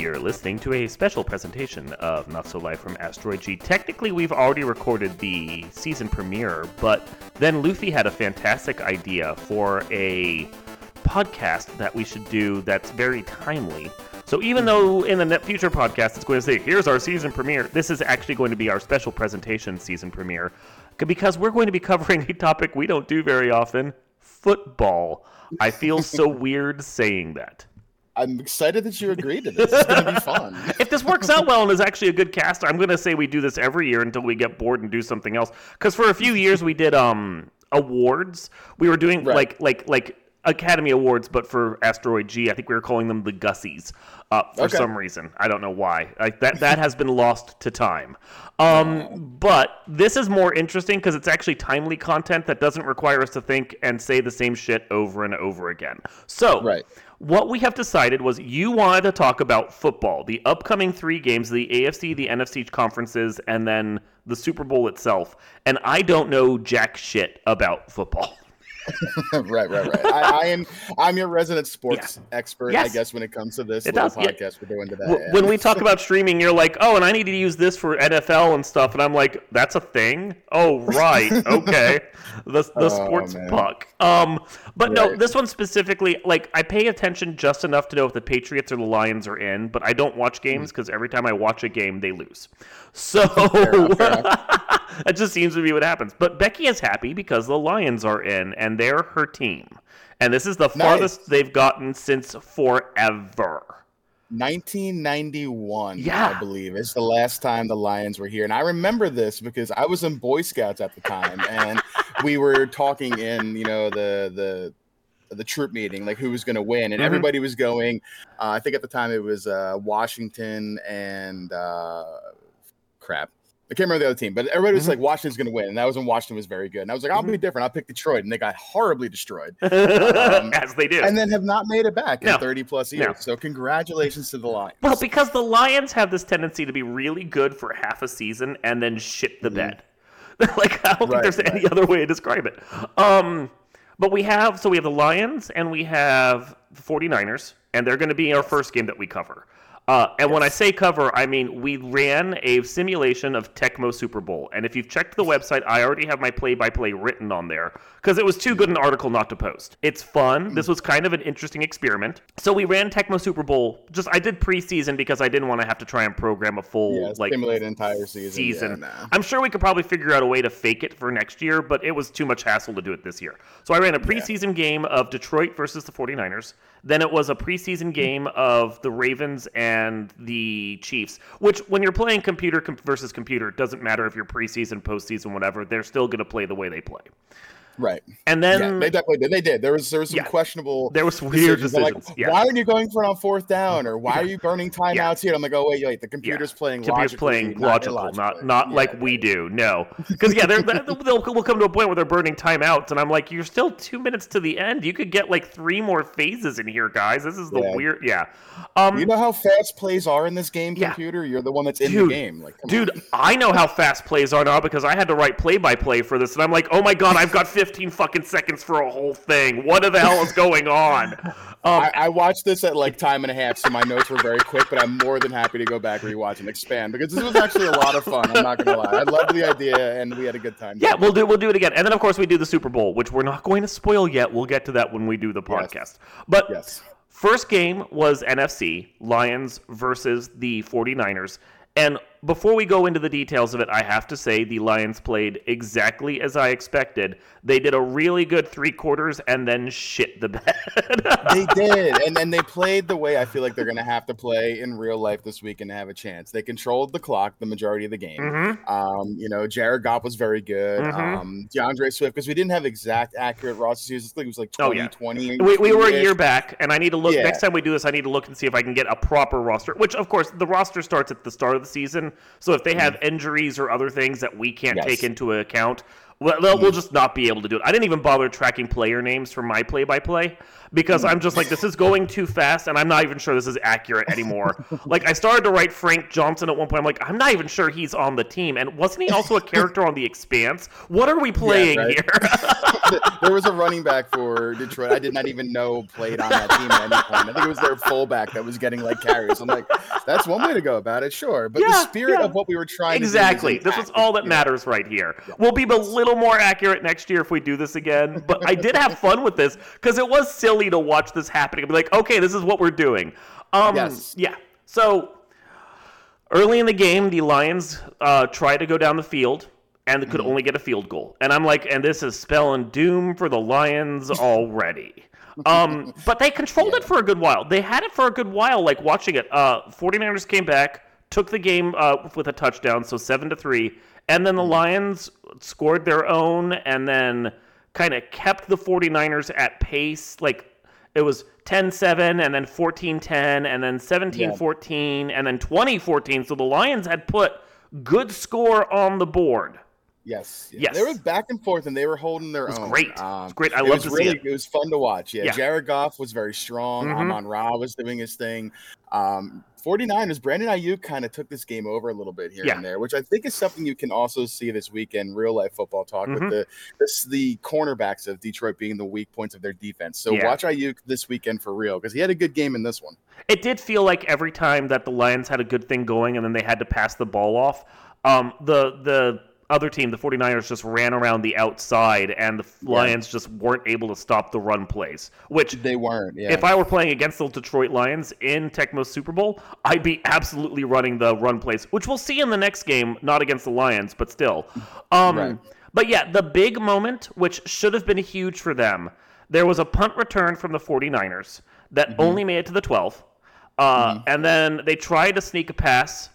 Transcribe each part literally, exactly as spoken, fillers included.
We are listening to a special presentation of Not So Live from Asteroid G. Technically, we've already recorded the season premiere, but then Luffy had a fantastic idea for a podcast that we should do that's very timely. So even though in the future podcast it's going to say, here's our season premiere, this is actually going to be our special presentation season premiere, because we're going to be covering a topic we don't do very often, football. I feel so weird saying that. I'm excited that you agreed to this. It's going to be fun. If this works out well and is actually a good cast, I'm going to say we do this every year until we get bored and do something else. Because for a few years we did um, awards. We were doing right. like like like Academy Awards, but for Asteroid G, I think we were calling them the Gussies uh, for okay. some reason. I don't know why. Like that that has been lost to time. Um, but this is more interesting because it's actually timely content that doesn't require us to think and say the same shit over and over again. So. Right. What we have decided was you wanted to talk about football, the upcoming three games, the A F C, the N F C conferences, and then the Super Bowl itself. And I don't know jack shit about football. right, right, right. I, I am I'm your resident sports yeah. expert, yes. I guess, when it comes to this it little does, podcast yeah. we're doing today. When we talk about streaming, you're like, oh, and I need to use this for N F L and stuff. And I'm like, that's a thing? Oh, right. Okay. The the oh, sports man. puck. Um, but right. no, this one specifically, like, I pay attention just enough to know if the Patriots or the Lions are in, but I don't watch games because mm-hmm. every time I watch a game, they lose. So fair enough, fair enough. That just seems to be what happens. But Becky is happy because the Lions are in, and they're her team. And this is the nice. farthest they've gotten since forever. nineteen ninety-one, yeah. I believe, is the last time the Lions were here. And I remember this because I was in Boy Scouts at the time, and we were talking in, you know, the the the troop meeting, like who was going to win, and mm-hmm. everybody was going. Uh, I think at the time it was uh, Washington and uh, crap. I can't remember the other team, but everybody was mm-hmm. like, Washington's going to win. And that was when Washington was very good. And I was like, I'll mm-hmm. be different. I'll pick Detroit. And they got horribly destroyed. Um, As they do. And then have not made it back no. in thirty plus years. No. So congratulations to the Lions. Well, because the Lions have this tendency to be really good for half a season and then shit the mm-hmm. bed. Like, I don't right, think there's right. any other way to describe it. Um, but we have, so we have the Lions and we have the forty-niners. And they're going to be our first game that we cover. Uh, and yes. when I say cover, I mean we ran a simulation of Tecmo Super Bowl. And if you've checked the website, I already have my play-by-play written on there because it was too good an article not to post. It's fun. This was kind of an interesting experiment. So we ran Tecmo Super Bowl. Just I did preseason because I didn't want to have to try and program a full yeah, like simulate an entire season. season. Yeah, nah. I'm sure we could probably figure out a way to fake it for next year, but it was too much hassle to do it this year. So I ran a preseason yeah. game of Detroit versus the forty-niners. Then it was a preseason game of the Ravens and the Chiefs, which when you're playing computer com- versus computer, it doesn't matter if you're preseason, postseason, whatever. They're still going to play the way they play. Right. And then yeah, they definitely did. They did. There was there was some yeah. questionable. There was weird decisions. decisions. Like, yeah. why are you going for it on fourth down, or why yeah. are you burning timeouts yeah. here? And I'm like, oh wait, wait, the computer's yeah. playing. Computer's playing logical, not not, not yeah. like we do. No, because yeah, they're, they'll we'll come to a point where they're burning timeouts, and I'm like, you're still two minutes to the end. You could get like three more phases in here, guys. This is the yeah. weird. Yeah. Um, you know how fast plays are in this game, computer. Yeah. You're the one that's in dude, the game. Like, dude, on. I know how fast plays are now because I had to write play-by-play for this, and I'm like, oh my god, I've got fifteen fucking seconds for a whole thing. What the hell is going on? Um, I, I watched this at like time and a half, so my notes were very quick, but I'm more than happy to go back, rewatch, and expand because this was actually a lot of fun. I'm not going to lie. I loved the idea, and we had a good time. Yeah, we'll do, we'll do it again. And then, of course, we do the Super Bowl, which we're not going to spoil yet. We'll get to that when we do the podcast. Yes. But yes. first game was N F C, Lions versus the forty-niners. And before we go into the details of it, I have to say the Lions played exactly as I expected. They did a really good three quarters and then shit the bed. They did. And then they played the way I feel like they're going to have to play in real life this week and have a chance. They controlled the clock the majority of the game. Mm-hmm. Um, you know, Jared Goff was very good. Mm-hmm. Um, DeAndre Swift, because we didn't have exact accurate rosters. It was like twenty, oh, yeah. twenty. We, we were a year back, and I need to look. Yeah. Next time we do this, I need to look and see if I can get a proper roster, which, of course, the roster starts at the start of the season. So if they have injuries or other things that we can't yes. take into account, We'll, we'll just not be able to do it. I didn't even bother tracking player names for my play-by-play because I'm just like, this is going too fast, and I'm not even sure this is accurate anymore. Like, I started to write Frank Johnson at one point. I'm like, I'm not even sure he's on the team. And wasn't he also a character on The Expanse? What are we playing yeah, right. here? There was a running back for Detroit I did not even know played on that team at any point. I think it was their fullback that was getting, like, carries. I'm like, that's one way to go about it, sure. But yeah, the spirit yeah. of what we were trying exactly. to do. Exactly. This is all that matters right here. Yeah. We'll be a little more accurate next year if we do this again, but I did have fun with this because it was silly to watch this happening. I'd be like, okay, this is what we're doing. Um, yes. Yeah. So early in the game, the Lions uh, try to go down the field and could mm-hmm. only get a field goal. And I'm like, and this is spelling doom for the Lions already. um, but they controlled yeah. it for a good while. They had it for a good while, like watching it. Uh, 49ers came back, took the game uh, with a touchdown, so seven to three. And then the Lions scored their own and then kind of kept the 49ers at pace. Like, it was ten seven and then fourteen ten and then seventeen fourteen yeah. and then twenty fourteen. So the Lions had put good score on the board. Yes. Yes. They were back and forth, and they were holding their own. It was own. great. Um, it was great. I love to really, see it. It was fun to watch. Yeah, yeah. Jared Goff was very strong. Mm-hmm. Amon Ra was doing his thing. Um, 49ers, Brandon Ayuk kind of took this game over a little bit here yeah. and there, which I think is something you can also see this weekend, real-life football talk, mm-hmm. with the this, the cornerbacks of Detroit being the weak points of their defense. So yeah. watch Ayuk this weekend for real, because he had a good game in this one. It did feel like every time that the Lions had a good thing going and then they had to pass the ball off, um, the the – other team, the 49ers, just ran around the outside, and the yeah. Lions just weren't able to stop the run plays, which they weren't. Yeah. If I were playing against the Detroit Lions in Tecmo Super Bowl, I'd be absolutely running the run plays, which we'll see in the next game, not against the Lions, but still. Um, right. But yeah, the big moment, which should have been huge for them, there was a punt return from the 49ers that mm-hmm. only made it to the twelve, uh, mm-hmm. and then they tried to sneak a pass.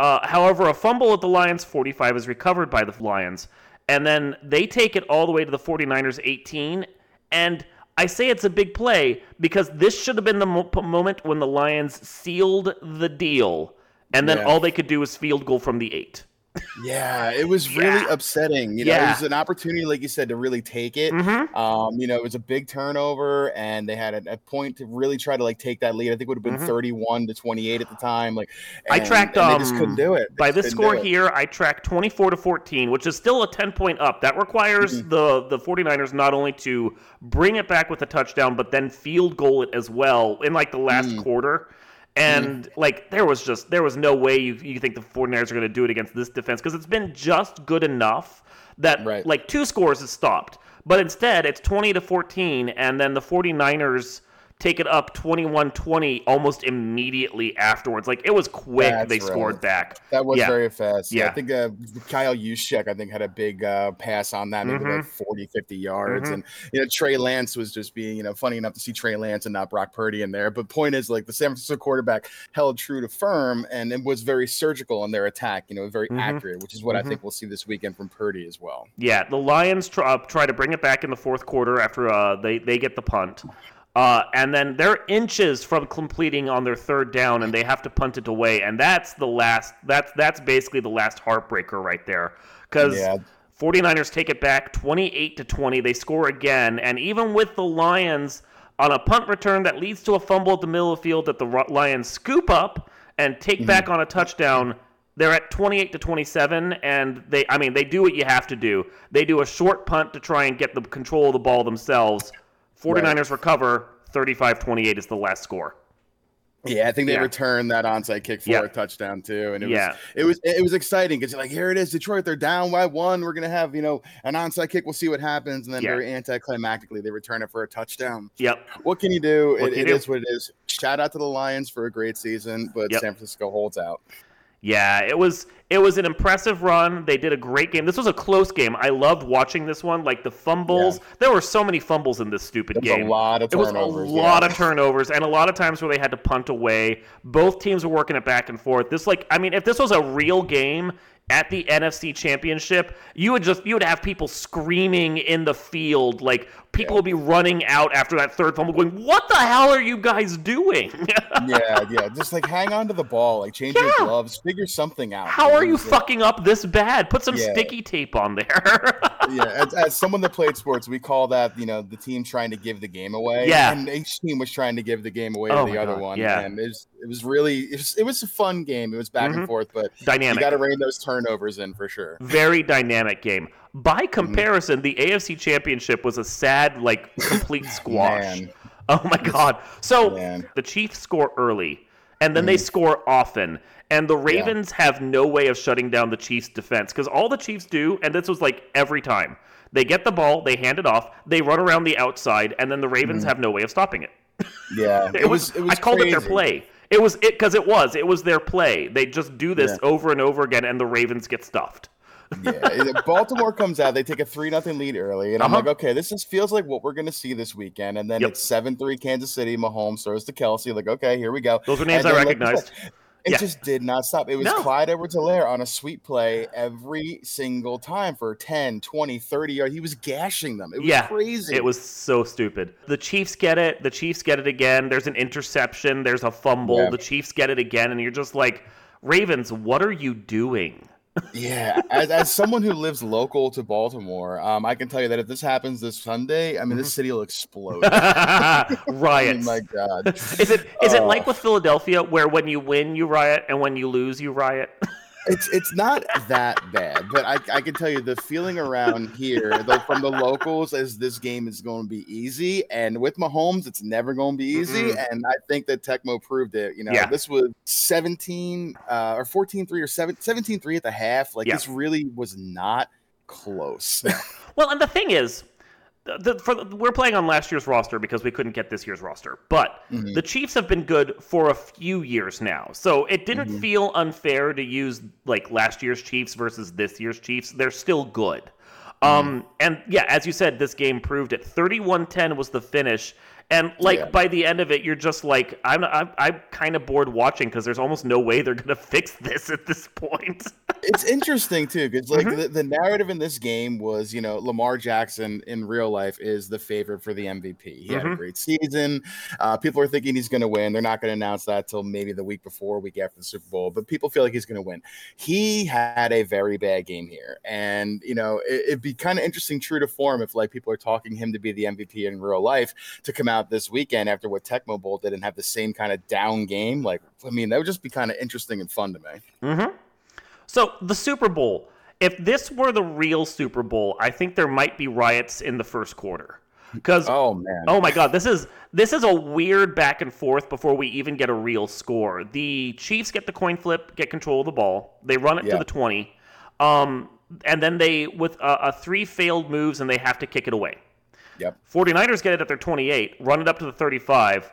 Uh, however, a fumble at the Lions, forty-five, is recovered by the Lions. And then they take it all the way to the 49ers, eighteen. And I say it's a big play because this should have been the mo- moment when the Lions sealed the deal. And then yeah. all they could do was field goal from the eight. Yeah, it was really yeah. upsetting. You know, yeah. it was an opportunity, like you said, to really take it. Mm-hmm. Um, you know, it was a big turnover, and they had a, a point to really try to like take that lead. I think it would have been mm-hmm. thirty-one to twenty-eight at the time. Like, and, I tracked, and um, they just couldn't do it. They by this score here, I tracked twenty-four to fourteen, which is still a ten point up. That requires mm-hmm. the the 49ers not only to bring it back with a touchdown, but then field goal it as well in like the last mm-hmm. quarter. And, mm. like, there was just – there was no way you, you think the 49ers are going to do it against this defense because it's been just good enough that, right. like, two scores is stopped. But instead, it's twenty to fourteen, and then the 49ers take it up twenty-one twenty almost immediately afterwards. Like, it was quick. That's they right. scored back. That was yeah. very fast. Yeah. I think uh, Kyle Juszczyk, I think, had a big uh, pass on that, maybe mm-hmm. like forty, fifty yards. Mm-hmm. And, you know, Trey Lance was just being, you know, funny enough to see Trey Lance and not Brock Purdy in there. But point is, like, the San Francisco quarterback held true to firm and it was very surgical in their attack, you know, very mm-hmm. accurate, which is what mm-hmm. I think we'll see this weekend from Purdy as well. Yeah, the Lions try, uh, try to bring it back in the fourth quarter after uh, they, they get the punt. Uh, and then they're inches from completing on their third down, and they have to punt it away. And that's the last. That's that's basically the last heartbreaker right there, because yeah. 49ers take it back, twenty-eight to twenty. They score again, and even with the Lions on a punt return that leads to a fumble at the middle of the field that the Lions scoop up and take mm-hmm. back on a touchdown. They're at twenty-eight to twenty-seven, and they, I mean, they do what you have to do. They do a short punt to try and get the control of the ball themselves. 49ers right. recover, thirty-five twenty-eight is the last score. Yeah, I think they yeah. returned that onside kick for yeah. a touchdown too, and it yeah. was it was it was exciting because you're like, here it is, Detroit, they're down by one, we're gonna have, you know, an onside kick, we'll see what happens, and then yeah. very anticlimactically they return it for a touchdown. Yep. What can you do? It, you it do? is what it is. Shout out to the Lions for a great season, but yep. San Francisco holds out. Yeah, it was it was an impressive run. They did a great game. This was a close game. I loved watching this one. Like the fumbles, yeah. there were so many fumbles in this stupid game. It was a lot of turnovers. It was a yeah. lot of turnovers, and a lot of times where they had to punt away. Both teams were working it back and forth. This, like, I mean, if this was a real game at the N F C Championship, you would just you would have people screaming in the field. Like, people yeah. would be running out after that third fumble going, what the hell are you guys doing? yeah, yeah. Just, like, hang on to the ball. Like, change yeah. your gloves. Figure something out. How are you fucking up this bad? Put some yeah. sticky tape on there. yeah, as, as someone that played sports, we call that, you know, the team trying to give the game away. Yeah. And each team was trying to give the game away oh to the other God. one. Yeah. And it was, it was really it – was, it was a fun game. It was back mm-hmm. and forth, but dynamic. You got to rein those turnovers in for sure. Very dynamic game. By comparison, mm-hmm. the A F C Championship was a sad, like, complete squash. Man. Oh, my God. So Man. the Chiefs score early, and then mm-hmm. they score often. And the Ravens yeah. have no way of shutting down the Chiefs' defense, because all the Chiefs do, and this was like every time, they get the ball, they hand it off, they run around the outside, and then the Ravens mm-hmm. have no way of stopping it. Yeah, it, it was. It was I called crazy. it their play. It was it because it was it was their play. They just do this yeah. over and over again, and the Ravens get stuffed. yeah, Baltimore comes out. They take a three nothing lead early, and uh-huh. I'm like, okay, this just feels like what we're gonna see this weekend. And then yep. it's seven three Kansas City. Mahomes throws to Kelce. Like, okay, here we go. Those are names and I recognized. Like, It yeah. just did not stop. It was no. Clyde Edwards-Helaire on a sweep play every single time for ten, twenty, thirty yards. He was gashing them. It was yeah. crazy. It was so stupid. The Chiefs get it. The Chiefs get it again. There's an interception. There's a fumble. Yeah. The Chiefs get it again. And you're just like, Ravens, what are you doing? yeah, as, as someone who lives local to Baltimore, um, I can tell you that if this happens this Sunday, I mean, mm-hmm. this city will explode. Riots. Oh my God. Is it is uh, it like with Philadelphia, where when you win you riot and when you lose you riot? It's it's not that bad, but I I can tell you the feeling around here, though, from the locals, is this game is going to be easy, and with Mahomes, it's never going to be easy, mm-hmm. and I think that Tecmo proved it. You know, yeah. this was seventeen uh, or fourteen three or seventeen three at the half. Like yeah. this really was not close. Well, and the thing is, the, for, we're playing on last year's roster because we couldn't get this year's roster, but mm-hmm. the Chiefs have been good for a few years now, so it didn't mm-hmm. feel unfair to use like last year's Chiefs versus this year's Chiefs. They're still good. Mm-hmm. Um, and yeah, as you said, this game proved it. thirty-one ten was the finish, and like yeah. by the end of it, you're just like, I'm I'm, I'm kind of bored watching, because there's almost no way they're gonna fix this at this point. It's interesting, too, because like mm-hmm. the, the narrative in this game was, you know, Lamar Jackson in real life is the favorite for the M V P. He mm-hmm. had a great season. Uh, people are thinking he's going to win. They're not going to announce that till maybe the week before, week after the Super Bowl. But people feel like he's going to win. He had a very bad game here. And, you know, it, it'd be kind of interesting, true to form, if like people are talking him to be the M V P in real life, to come out this weekend after what Tecmo Bowl did and have the same kind of down game. Like, I mean, that would just be kind of interesting and fun to me. Mm-hmm. So, the Super Bowl, if this were the real Super Bowl, I think there might be riots in the first quarter. Because, oh, man. Oh, my God, this is this is a weird back and forth before we even get a real score. The Chiefs get the coin flip, get control of the ball. They run it yeah. to the twenty. Um, and then they, with a, a three failed moves, and they have to kick it away. Yep. 49ers get it at their twenty-eight, run it up to the thirty-five.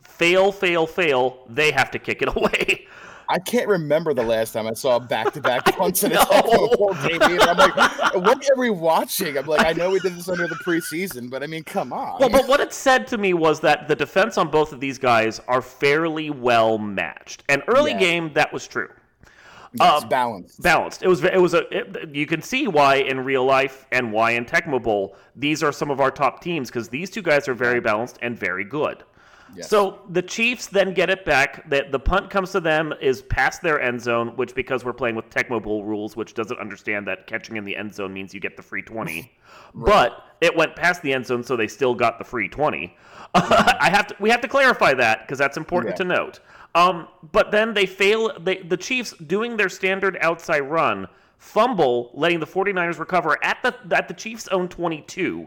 Fail, fail, fail. They have to kick it away. I can't remember the last time I saw back-to-back punts in a Tecmo Bowl game. I'm like, what are we watching? I'm like, I know we did this under the preseason, but I mean, come on. Well, but what it said to me was that the defense on both of these guys are fairly well matched. And early yeah. game, that was true. Yeah, it's um, balanced. Balanced. It was. It was a. It, you can see why in real life and why in Tecmo Bowl these are some of our top teams, because these two guys are very balanced and very good. Yes. So the Chiefs then get it back. The, the punt comes to them, is past their end zone, which, because we're playing with Tecmo Bowl rules, which doesn't understand that catching in the end zone means you get the free twenty. Right. But it went past the end zone, so they still got the free twenty. Yeah. I have to, we have to clarify that, because that's important yeah. to note. Um, but then they fail. They, the Chiefs, doing their standard outside run, fumble, letting the 49ers recover at the at the Chiefs' own twenty-two.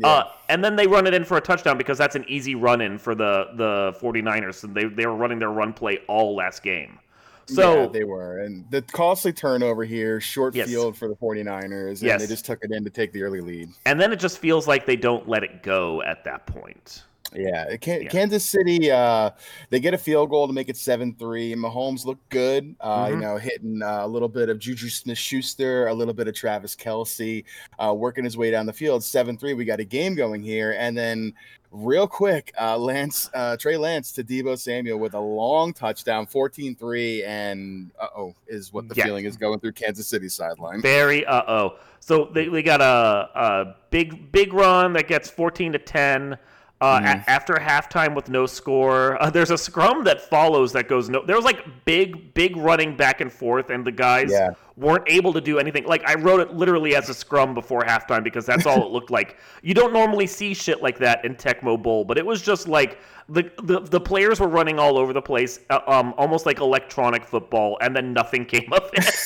Yeah. Uh, and then they run it in for a touchdown, because that's an easy run-in for the, the 49ers. And they, they were running their run play all last game. So yeah, they were. And the costly turnover here, short yes. field for the 49ers, and yes. they just took it in to take the early lead. And then it just feels like they don't let it go at that point. Yeah, Can- yeah. Kansas City, uh, they get a field goal to make it seven three. Mahomes looked good, uh, mm-hmm. you know, hitting uh, a little bit of Juju Smith-Schuster, a little bit of Travis Kelce, uh, working his way down the field. seven three, we got a game going here. And then real quick, uh, Lance, uh, Trey Lance to Deebo Samuel with a long touchdown, fourteen three, and uh-oh is what the yeah. feeling is going through Kansas City's sideline. Very uh-oh. So they, they got a, a big, big run that gets fourteen to ten. Uh, mm. a- after halftime with no score, uh, there's a scrum that follows that goes no. There was like big, big running back and forth, and the guys yeah. weren't able to do anything. Like I wrote it literally as a scrum before halftime because that's all it looked like. You don't normally see shit like that in Tecmo Bowl, but it was just like the the, the players were running all over the place, uh, um, almost like electronic football, and then nothing came of it.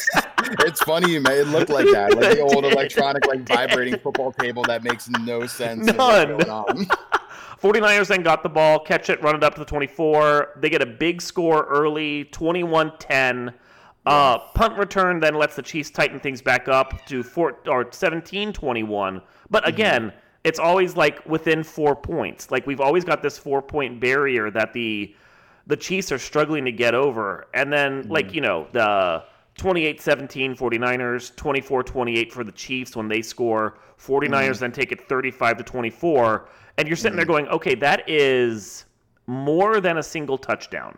It's funny, man. It looked like that, like the old electronic, like vibrating football table that makes no sense. None. What's going on. forty-niners then got the ball, catch it, run it up to the twenty-four. They get a big score early, twenty-one ten. Uh, punt return then lets the Chiefs tighten things back up to four, or seventeen twenty-one. But again, mm-hmm. it's always like within four points. Like we've always got this four-point barrier that the the Chiefs are struggling to get over. And then, mm-hmm. like, you know, the twenty-eight seventeen 49ers, twenty-four twenty-eight for the Chiefs when they score. forty-niners mm-hmm. then take it thirty-five to twenty-four. And you're sitting there going, okay, that is more than a single touchdown.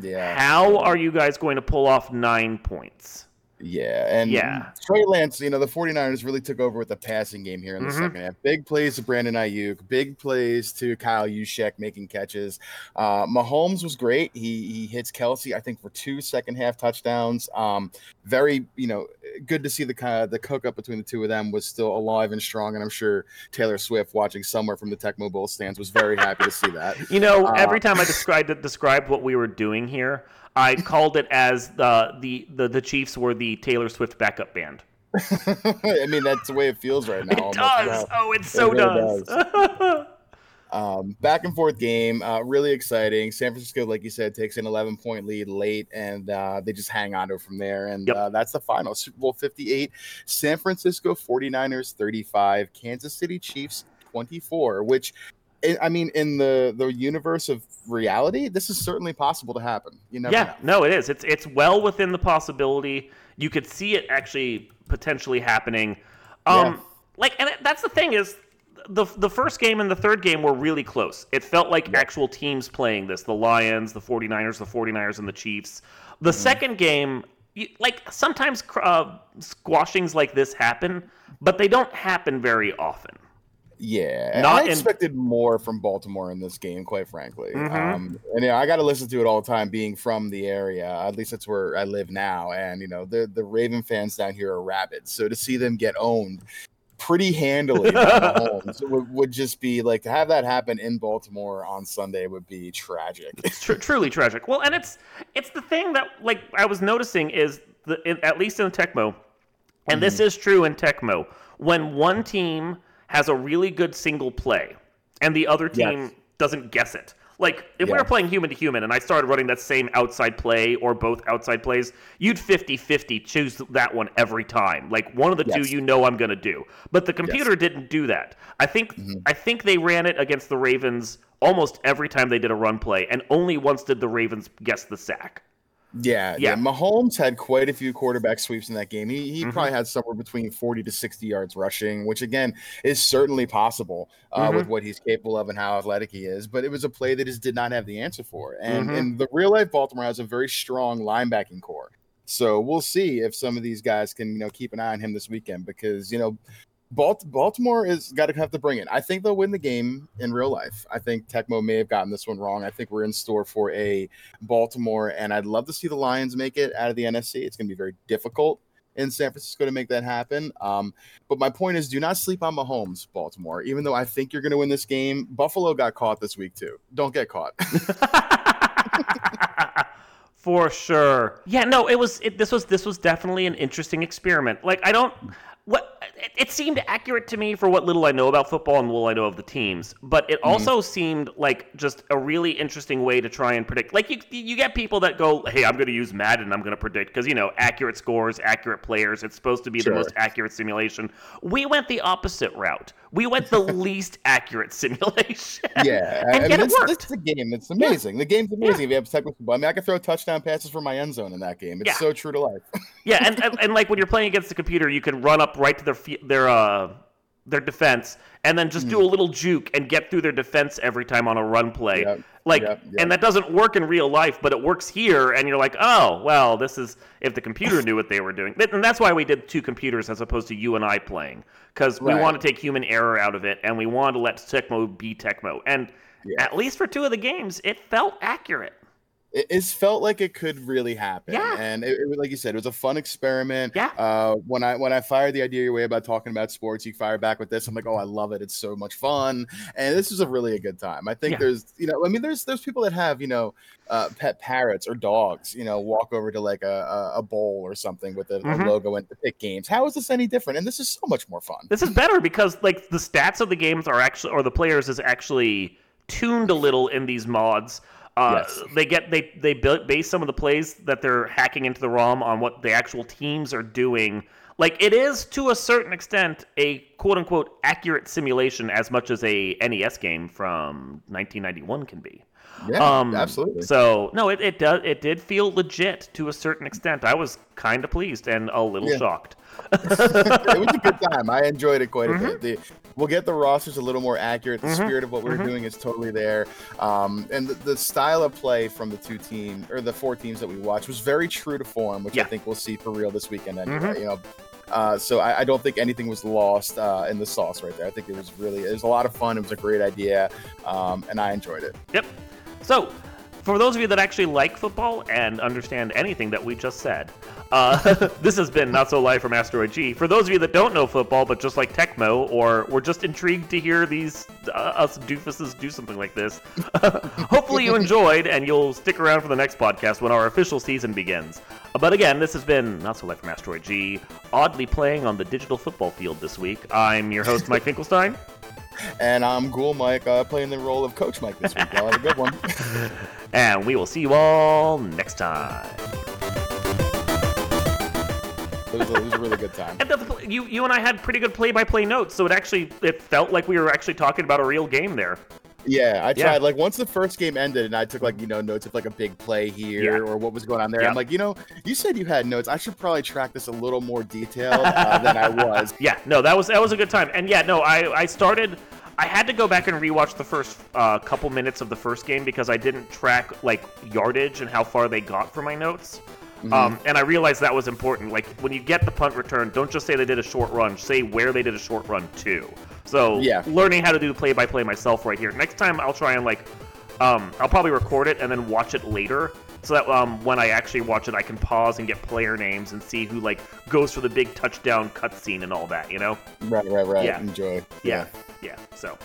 Yeah. How are you guys going to pull off nine points? Yeah. And yeah. Trey Lance, you know, the forty-niners really took over with the passing game here in the mm-hmm. second half. Big plays to Brandon Ayuk, big plays to Kyle Juszczyk making catches. Uh, Mahomes was great. He he hits Kelce, I think, for two second half touchdowns. Um, very, you know, good to see the kind of the cook up between the two of them was still alive and strong. And I'm sure Taylor Swift, watching somewhere from the Tecmo Bowl stands, was very happy to see that. You know, uh, every time I described described what we were doing here, I called it as the, the the the Chiefs were the Taylor Swift backup band. I mean, that's the way it feels right now. It almost. does. Yeah. Oh, it so it really does. does. Um, back and forth game, uh, really exciting. San Francisco, like you said, takes an eleven-point lead late, and uh, they just hang on to it from there. And yep. uh, that's the final. Super Bowl fifty-eight, San Francisco forty-niners thirty-five, Kansas City Chiefs twenty-four, which – I mean, in the, the universe of reality, this is certainly possible to happen. You never yeah, know. No, it is. It's it's well within the possibility. You could see it actually potentially happening. Um, yeah. Like, and that's the thing is, the the first game and the third game were really close. It felt like yeah. actual teams playing this. The Lions, the forty-niners, the forty-niners, and the Chiefs. The mm-hmm. second game, you, like, sometimes uh, squashings like this happen, but they don't happen very often. Yeah, and Not I expected in... more from Baltimore in this game, quite frankly. Mm-hmm. Um, and you know, I got to listen to it all the time, being from the area. At least that's where I live now. And you know, the the Raven fans down here are rabid. So to see them get owned pretty handily by Mahomes would, would just be like, to have that happen in Baltimore on Sunday would be tragic. It's tr- truly tragic. Well, and it's it's the thing that like I was noticing is the in, at least in Tecmo, and mm-hmm. this is true in Tecmo, when one team has a really good single play, and the other team yes. doesn't guess it. Like, if yes. we were playing human-to-human, and I started running that same outside play or both outside plays, you'd fifty-fifty choose that one every time. Like, one of the yes. two you know I'm going to do. But the computer yes. didn't do that. I think mm-hmm. I think they ran it against the Ravens almost every time they did a run play, and only once did the Ravens guess the sack. Yeah, yeah, yeah. Mahomes had quite a few quarterback sweeps in that game. He he mm-hmm. probably had somewhere between forty to sixty yards rushing, which, again, is certainly possible uh, mm-hmm. with what he's capable of and how athletic he is. But it was a play that just did not have the answer for. And mm-hmm. in the real-life, Baltimore has a very strong linebacking core. So we'll see if some of these guys can, you know, keep an eye on him this weekend because, you know, Baltimore is got to have to bring it. I think they'll win the game in real life. I think Tecmo may have gotten this one wrong. I think we're in store for a Baltimore, and I'd love to see the Lions make it out of the N F C. It's going to be very difficult in San Francisco to make that happen. Um, but my point is, do not sleep on Mahomes, Baltimore. Even though I think you're going to win this game, Buffalo got caught this week too. Don't get caught. For sure. Yeah, no, it was. It, this was. This was definitely an interesting experiment. Like, I don't. What it seemed accurate to me for what little I know about football and what I know of the teams, but it also mm-hmm. seemed like just a really interesting way to try and predict. Like you, you get people that go, "Hey, I'm going to use Madden. I'm going to predict because you know accurate scores, accurate players. It's supposed to be sure. the most accurate simulation." We went the opposite route. We went the least accurate simulation. Yeah, and I mean, it worked. It's the game. It's amazing. Yeah. The game's amazing. Yeah. If you have technical, I mean, I can throw touchdown passes from my end zone in that game. It's yeah. so true to life. yeah, and, and and like when you're playing against the computer, you can run up right to their their uh their defense, and then just mm. do a little juke and get through their defense every time on a run play. Yep. Like, yep. Yep. And that doesn't work in real life, but it works here, and you're like, oh, well, this is if the computer knew what they were doing. And that's why we did two computers as opposed to you and I playing, because we right. want to take human error out of it, and we want to let Tecmo be Tecmo. And yeah. at least for two of the games, it felt accurate. It's felt like it could really happen, yeah. and it, it, like you said, it was a fun experiment. Yeah. Uh, when I when I fired the idea your way about talking about sports, you fire back with this. I'm like, oh, I love it. It's so much fun, and this was a really a good time. I think yeah. there's, you know, I mean, there's there's people that have, you know, uh, pet parrots or dogs, you know, walk over to like a a bowl or something with a, mm-hmm. a logo and pick games. How is this any different? And this is so much more fun. This is better because like the stats of the games are actually, or the players is actually tuned a little in these mods. Uh, yes. They get they they base some of the plays that they're hacking into the ROM on what the actual teams are doing. Like, it is to a certain extent a quote unquote accurate simulation as much as a N E S game from nineteen ninety-one can be. Yeah, um, absolutely. So no, it it does it did feel legit to a certain extent. I was kind of pleased and a little yeah. shocked. It was a good time. I enjoyed it quite mm-hmm. a bit. The, we'll get the rosters a little more accurate. The mm-hmm. spirit of what we're mm-hmm. doing is totally there. Um, and the, the style of play from the two team or the four teams that we watched was very true to form, which yeah. I think we'll see for real this weekend anyway. Mm-hmm. You know, uh, so I, I don't think anything was lost uh, in the sauce right there. I think it was really it was a lot of fun. It was a great idea, um, and I enjoyed it. Yep. So, for those of you that actually like football and understand anything that we just said, uh, this has been Not So Live from Asteroid G. For those of you that don't know football, but just like Tecmo, or we're just intrigued to hear these uh, us doofuses do something like this, hopefully you enjoyed, and you'll stick around for the next podcast when our official season begins. But again, this has been Not So Live from Asteroid G, oddly playing on the digital football field this week. I'm your host, Mike Finkelstein. And I'm Ghoul Mike, uh, playing the role of Coach Mike this week. Y'all have a good one. And we will see you all next time. It was a, it was a really good time. And the, you, you and I had pretty good play-by-play notes, so it actually it felt like we were actually talking about a real game there. Yeah, I tried. Yeah. Like, once the first game ended and I took, like, you know, notes of, like, a big play here yeah. or what was going on there, yeah. I'm like, you know, you said you had notes. I should probably track this a little more detailed uh, than I was. Yeah, no, that was that was a good time. And, yeah, no, I, I started – I had to go back and rewatch the first uh, couple minutes of the first game because I didn't track, like, yardage and how far they got for my notes. Mm-hmm. Um, and I realized that was important. Like, when you get the punt return, don't just say they did a short run. Say where they did a short run to. So yeah. learning how to do play-by-play myself right here. Next time I'll try and, like, um, I'll probably record it and then watch it later. So that um, when I actually watch it, I can pause and get player names and see who, like, goes for the big touchdown cutscene and all that, you know? Right, right, right. Yeah. Enjoy. Yeah, yeah. yeah. So...